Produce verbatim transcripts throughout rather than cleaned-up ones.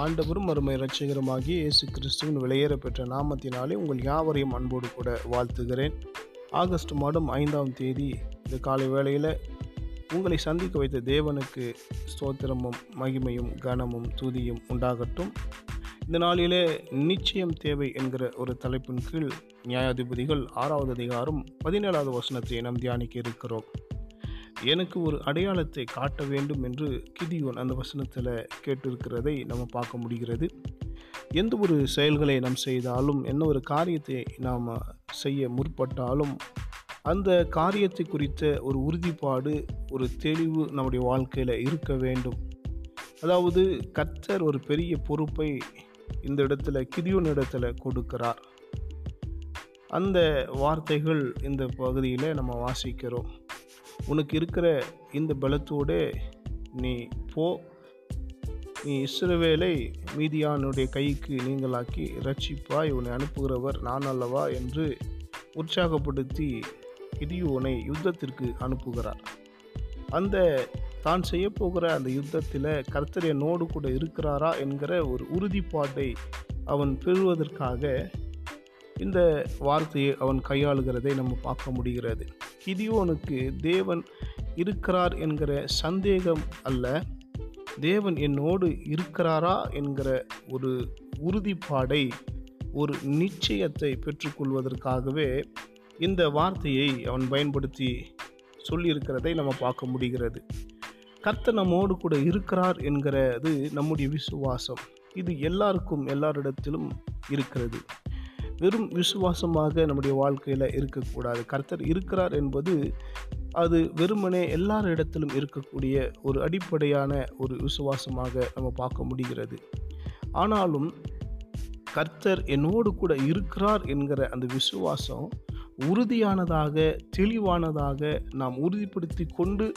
ஆண்டவரும் மறுமை இரட்சகருமாகிய இயேசு கிறிஸ்துவின் விலையேற பெற்ற நாமத்தினாலே உங்கள் யாவரையும் அன்போடு கூட வாழ்த்துகிறேன். ஆகஸ்ட் மாதம் ஐந்தாம் தேதி இந்த காலை வேளையில் உங்களை சந்திக்க வைத்த தேவனுக்கு ஸ்தோத்திரமும் மகிமையும் கனமும் துதியும் உண்டாகட்டும். இந்த நாளிலே நிச்சயம் தேவை என்கிற ஒரு தலைப்பின் கீழ் நியாயாதிபதிகள் ஆறாவது அதிகாரம் பதினேழாவது வசனத்தை நாம் தியானிக்க இருக்கிறோம். எனக்கு ஒரு அடையாளத்தை காட்ட வேண்டும் என்று கிதியோன் அந்த வசனத்தில் கேட்டிருக்கிறதை நம்ம பார்க்க முடிகிறது. எந்த ஒரு செயல்களை நாம் செய்தாலும், என்ன ஒரு காரியத்தை நாம் செய்ய முற்பட்டாலும், அந்த காரியத்தை குறித்த ஒரு உறுதிப்பாடு, ஒரு தெளிவு நம்முடைய வாழ்க்கையில் இருக்க வேண்டும். அதாவது கர்த்தர் ஒரு பெரிய பொறுப்பை இந்த இடத்துல கிதியோன் இடத்துல கொடுக்கிறார். அந்த வார்த்தைகள் இந்த பகுதியில் நம்ம வாசிக்கிறோம். உனக்கு இருக்கிற இந்த பலத்தோடு நீ போ, நீ இஸ்ரவேலை மீதியானுடைய கைக்கு நீங்களாக்கி இரட்சிப்பாய், உன்னை அனுப்புகிறவர் நான் அல்லவா என்று உற்சாகப்படுத்தி கிதியோனை யுத்தத்திற்கு அனுப்புகிறார். அந்த தான் செய்ய போகிற அந்த யுத்தத்தில் கர்த்தர் என்னோடு கூட இருக்கிறாரா என்கிற ஒரு உறுதிப்பாட்டை அவன் பெறுவதற்காக இந்த வார்த்தையை அவன் கையாளுகிறதை நம்ம பார்க்க முடிகிறது. கிதியோனுக்கு தேவன் இருக்கிறார் என்கிற சந்தேகம் அல்ல, தேவன் என்னோடு இருக்கிறாரா என்கிற ஒரு உறுதிப்பாடை, ஒரு நிச்சயத்தை பெற்றுக்கொள்வதற்காகவே இந்த வார்த்தையை அவன் பயன்படுத்தி சொல்லியிருக்கிறதை நம்ம பார்க்க முடிகிறது. கர்த்தர் நம்மோடு கூட இருக்கிறார் என்கிறது நம்முடைய விசுவாசம். இது எல்லாருக்கும் எல்லாரிடத்திலும் இருக்கிறது. வெறும் விசுவாசமாக நம்முடைய வாழ்க்கையில் இருக்கக்கூடாது. கர்த்தர் இருக்கிறார் என்பது அது வெறுமனே எல்லார் இடத்திலும் இருக்கக்கூடிய ஒரு அடிப்படையான ஒரு விசுவாசமாக நம்ம பார்க்க முடிகிறது. ஆனாலும் கர்த்தர் என்னோடு கூட இருக்கிறார் என்கிற அந்த விசுவாசம் உறுதியானதாக, தெளிவானதாக நாம் உறுதிப்படுத்தி கொண்டு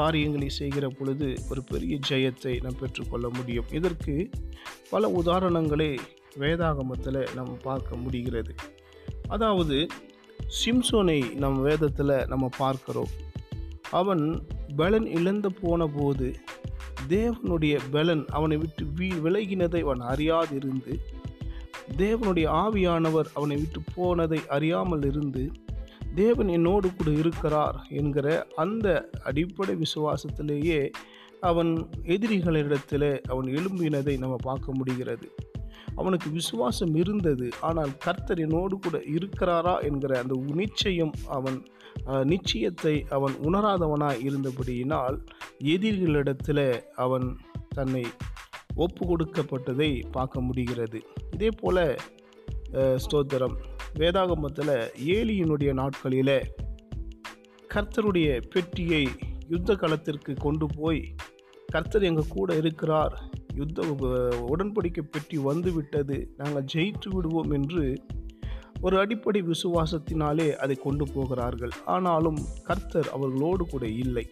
காரியங்களை செய்கிற பொழுது ஒரு பெரிய ஜெயத்தை நாம் பெற்றுக்கொள்ள முடியும். இதற்கு பல உதாரணங்களை வேதாகமத்தில் நம்ம பார்க்க முடிகிறது. அதாவது சிம்சோனை நம் வேதத்தில் நம்ம பார்க்கிறோம். அவன் பலன் இழந்து போன போது தேவனுடைய பலன் அவனை விட்டு வீ விலகினதை அவன் அறியாதிருந்து, தேவனுடைய ஆவியானவர் அவனை விட்டு போனதை அறியாமல் இருந்து, தேவன் என்னோடு கூட இருக்கிறார் என்கிற அந்த அடிப்படை விசுவாசத்திலேயே அவன் எதிரிகளிடத்தில் அவன் எழும்பினதை நம்ம பார்க்க முடிகிறது. அவனுக்கு விசுவாசம் இருந்தது. ஆனால் கர்த்தர் என்னோடு கூட இருக்கிறாரா என்கிற அந்த நிச்சயம், அவன் நிச்சயத்தை அவன் உணராதவனாய் இருந்தபடியினால் எதிரிகளிடத்தில் அவன் தன்னை ஒப்பு கொடுக்கப்பட்டதை பார்க்க முடிகிறது. இதே போல் ஸ்தோத்திரம் வேதாகமத்தில் ஏலியினுடைய நாட்களில் கர்த்தருடைய பெட்டியை யுத்த களத்திற்கு கொண்டு போய் கர்த்தர் எங்கள் கூட இருக்கிறார், யுத்த உடன்படிக்கை பெட்டி வந்து விட்டது, நாங்கள் ஜெயித்து விடுவோம் என்று ஒரு அடிப்படை விசுவாசத்தினாலே அதை கொண்டு போகிறார்கள். ஆனாலும் கர்த்தர் அவர்களோடு கூட இல்லை.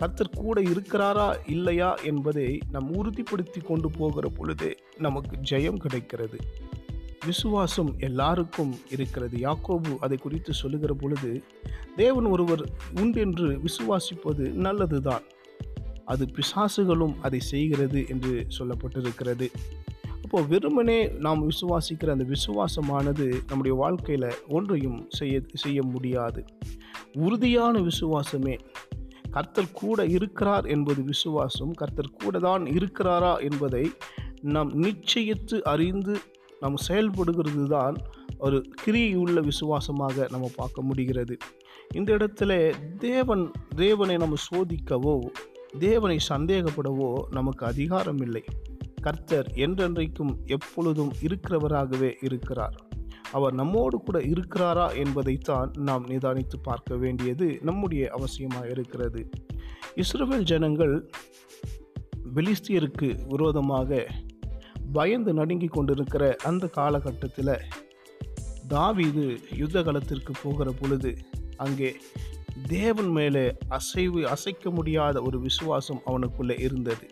கர்த்தர் கூட இருக்கிறாரா இல்லையா என்பதை நாம் உறுதிப்படுத்தி கொண்டு போகிற பொழுதே நமக்கு ஜெயம் கிடைக்கிறது. விசுவாசம் எல்லாருக்கும் இருக்கிறது. யாக்கோபு அதை குறித்து சொல்லுகிற பொழுது, தேவன் ஒருவர் உண்டென்று விசுவாசிப்பது நல்லதுதான், அது பிசாசுகளும் அதை செய்கிறது என்று சொல்லப்பட்டிருக்கிறது. அப்போது வெறுமனே நாம் விசுவாசிக்கிற அந்த விசுவாசமானது நம்முடைய வாழ்க்கையில் ஒன்றையும் செய்ய செய்ய முடியாது. உறுதியான விசுவாசமே, கர்த்தர் கூட இருக்கிறார் என்பது விசுவாசம். கர்த்தர் கூட தான் இருக்கிறாரா என்பதை நாம் நிச்சயித்து அறிந்து நாம் செயல்படுகிறது தான் ஒரு கிரியுள்ள விசுவாசமாக நம்ம பார்க்க முடிகிறது. இந்த இடத்துல தேவன் தேவனை நம்ம சோதிக்கவோ, தேவனை சந்தேகப்படவோ நமக்கு அதிகாரம் இல்லை. கர்த்தர் என்றென்றைக்கும் எப்பொழுதும் இருக்கிறவராகவே இருக்கிறார். அவர் நம்மோடு கூட இருக்கிறாரா என்பதைத்தான் நாம் நிதானித்து பார்க்க வேண்டியது நம்முடைய அவசியமாக இருக்கிறது. இஸ்ரவேல் ஜனங்கள் பெலிஸ்தியருக்கு விரோதமாக பயந்து நடுங்கி கொண்டிருக்கிற அந்த காலகட்டத்தில் தாவீது யுத்த காலத்திற்கு போகிற பொழுது அங்கே தேவன் மேலே அசைவு அசைக்க முடியாத ஒரு விசுவாசம் அவனுக்குள்ளே இருந்தது.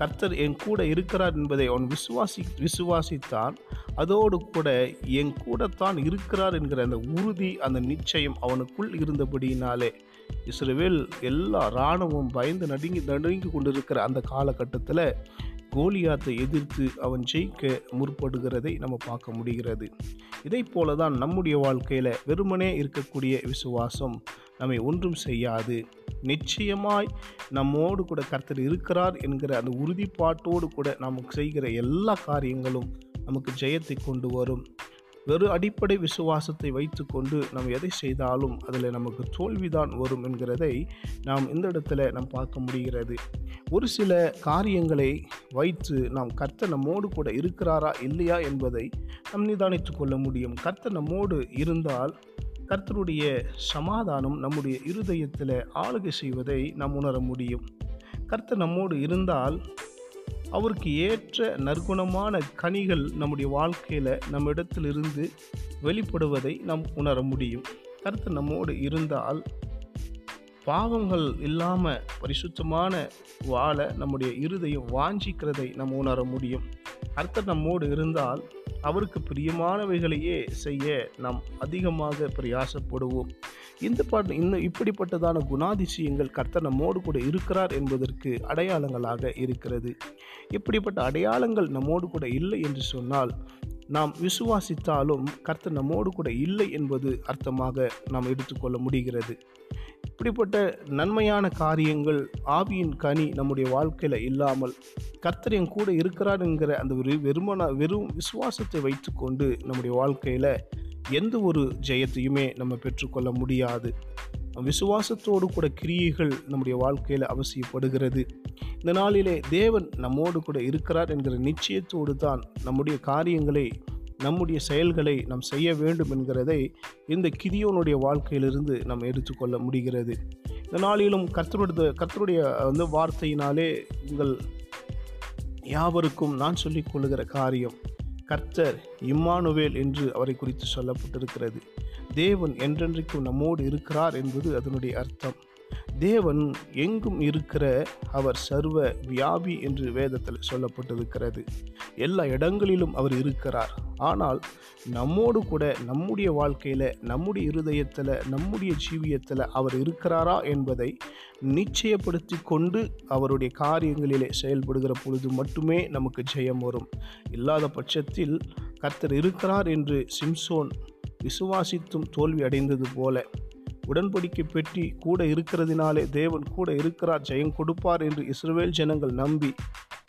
கர்த்தர் என் கூட இருக்கிறார் என்பதை அவன் விசுவாசி விசுவாசித்தான் அதோடு கூட என் கூடத்தான் இருக்கிறார் என்கிற அந்த உறுதி, அந்த நிச்சயம் அவனுக்குள் இருந்தபடியினாலே இஸ்ரவேல் எல்லா இராணுவமும் பயந்து நடுங்கி நடுங்கி கொண்டிருக்கிற அந்த காலகட்டத்தில் கோலியாத்தை எதிர்த்து அவன் ஜெயிக்க முற்படுகிறதை நம்ம பார்க்க முடிகிறது. இதை போல தான் நம்முடைய வாழ்க்கையில் வெறுமனே இருக்கக்கூடிய விசுவாசம் நம்மை ஒன்றும் செய்யாது. நிச்சயமாய் நம்மோடு கூட கர்த்தர் இருக்கிறார் என்கிற அந்த உறுதிப்பாட்டோடு கூட நமக்கு செய்கிற எல்லா காரியங்களும் நமக்கு ஜெயத்தை கொண்டு வரும். வெறும் அடிப்படை விசுவாசத்தை வைத்து கொண்டு நாம் எதை செய்தாலும் அதில் நமக்கு தோல்விதான் வரும் என்கிறதை நாம் இந்த இடத்துல நாம் பார்க்க முடிகிறது. ஒரு சில காரியங்களை வைத்து நாம் கர்த்தர் நம்மோடு கூட இருக்கிறாரா இல்லையா என்பதை நாம் நிதானித்து கொள்ள முடியும். கர்த்தர் நம்மோடு இருந்தால் கர்த்தருடைய சமாதானம் நம்முடைய இருதயத்தில் ஆளுகை செய்வதை நாம் உணர முடியும். கர்த்தர் நம்மோடு இருந்தால் அவருக்கு ஏற்ற நற்குணமான கனிகள் நம்முடைய வாழ்க்கையில் நம்ம இடத்திலிருந்து வெளிப்படுவதை நாம் உணர முடியும். கர்த்தர் நம்மோடு இருந்தால் பாவங்கள் இல்லாமல் பரிசுத்தமான வாழ நம்முடைய இருதயம் வாஞ்சிக்கிறதை நாம் உணர முடியும். கர்த்தர் நம்மோடு இருந்தால் அவருக்கு பிரியமானவைகளையே செய்ய நாம் அதிகமாக பிரயாசப்படுவோம். இந்த பாட்டு இன்னும் இப்படிப்பட்டதான குணாதிசயங்கள் கர்த்தர் நம்மோடு கூட இருக்கிறார் என்பதற்கு அடையாளங்களாக இருக்கிறது. இப்படிப்பட்ட அடையாளங்கள் நம்மோடு கூட இல்லை என்று சொன்னால் நாம் விசுவாசித்தாலும் கர்த்தர் நம்மோடு கூட இல்லை என்பது அர்த்தமாக நாம் எடுத்துக்கொள்ள முடிகிறது. இப்படிப்பட்ட நன்மையான காரியங்கள் ஆவியின் கனி நம்முடைய வாழ்க்கையில் இல்லாமல் கர்த்தர் என் கூட இருக்கிறார் என்கிற அந்த வெறுமன வெறும் விசுவாசத்தை வைத்து கொண்டு நம்முடைய வாழ்க்கையில் எந்த ஒரு ஜெயத்தையுமே நம்ம பெற்றுக்கொள்ள முடியாது. விசுவாசத்தோடு கூட கிரியைகள் நம்முடைய வாழ்க்கையில் அவசியப்படுகிறது. இந்த நாளிலே தேவன் நம்மோடு கூட இருக்கிறார் என்கிற நிச்சயத்தோடு தான் நம்முடைய காரியங்களை நம்முடைய செயல்களை நாம் செய்ய வேண்டும் என்கிறதை இந்த கிதியோனுடைய வாழ்க்கையிலிருந்து நாம் எடுத்துக்கொள்ள முடிகிறது. இந்த நாளிலும் கர்த்தருடைய கர்த்தருடைய வந்து வார்த்தையினாலே உங்கள் யாவருக்கும் நான் சொல்லிக் கொள்ளுகிற காரியம், கர்த்தர் இம்மானுவேல் என்று அவரை குறித்து சொல்லப்பட்டிருக்கிறது. தேவன் என்றென்றைக்கும் நம்மோடு இருக்கிறார் என்பது அதனுடைய அர்த்தம். தேவன் எங்கும் இருக்கிற அவர் சர்வ வியாபி என்று வேதத்தில் சொல்லப்பட்டிருக்கிறது. எல்லா இடங்களிலும் அவர் இருக்கிறார். ஆனால் நம்மோடு கூட நம்முடைய வாழ்க்கையில் நம்முடைய இருதயத்தில் நம்முடைய ஜீவியத்தில் அவர் இருக்கிறாரா என்பதை நிச்சயப்படுத்தி கொண்டு அவருடைய காரியங்களிலே செயல்படுகிற பொழுது மட்டுமே நமக்கு ஜெயம் வரும். இல்லாத பட்சத்தில் கர்த்தர் இருக்கிறார் என்று சிம்சோன் விசுவாசித்தும் தோல்வி அடைந்தது போல உடன்படிக்கை பெட்டி கூட இருக்கிறதினாலே தேவன் கூட இருக்கிறார் ஜெயம் கொடுப்பார் என்று இஸ்ரவேல் ஜனங்கள் நம்பி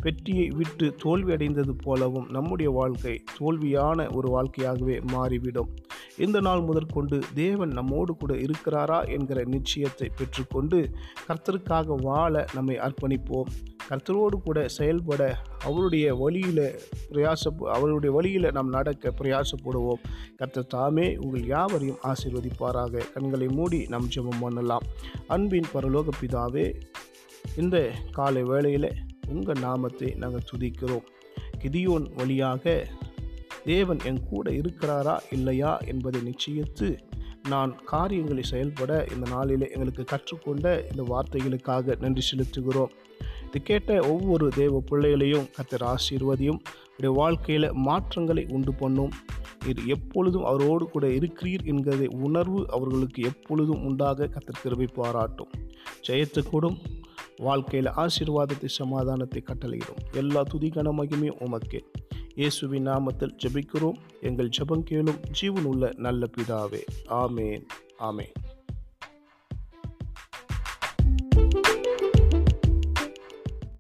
பெட்டியை விட்டு தோல்வி அடைந்தது போலவும் நம்முடைய வாழ்க்கை தோல்வியான ஒரு வாழ்க்கையாகவே மாறிவிடும். இந்த நாள் முதற்கொண்டு தேவன் நம்மோடு கூட இருக்கிறாரா என்கிற நிச்சயத்தை பெற்றுக்கொண்டு கர்த்தருக்காக வாழ நம்மை அர்ப்பணிப்போம். கர்த்தரோடு கூட செயல்பட அவருடைய வழியில் பிரயாச அவருடைய வழியில் நாம் நடக்க பிரயாசப்படுவோம். கர்த்தர் தாமே உங்கள் யாவரையும் ஆசீர்வதிப்பாராக. கண்களை மூடி நாம் ஜெபம் பண்ணலாம். அன்பின் பரலோக பிதாவே, இந்த காலை வேளையில் உங்கள் நாமத்தை நாங்கள் துதிக்கிறோம். கிதியோன் வழியாக தேவன் என் கூட இருக்கிறாரா இல்லையா என்பதை நிச்சயித்து நான் காரியங்களை செயல்பட இந்த நாளிலே எங்களுக்கு கற்றுக்கொண்ட இந்த வார்த்தைகளுக்காக நன்றி செலுத்துகிறோம். இது கேட்ட ஒவ்வொரு தேவ பிள்ளைகளையும் கர்த்தர் ஆசீர்வதியும் உடைய வாழ்க்கையில் மாற்றங்களை உண்டு பண்ணும். இது எப்பொழுதும் அவரோடு கூட இருக்கிறீர் என்கிறதை உணர்வு அவர்களுக்கு எப்பொழுதும் உண்டாக கர்த்தர் கிருபை பாராட்டும். ஜெயத்து கூடும் வாழ்க்கையில் ஆசீர்வாதத்தை சமாதானத்தை கட்டளையிடும். எல்லா துதி கனமகிமே உமக்கே. இயேசுவின் நாமத்தில் ஜெபிக்கிறோம் எங்கள் ஜெபம் கேளும் ஜீவனுள்ள நல்ல பிதாவே. ஆமேன், ஆமேன்.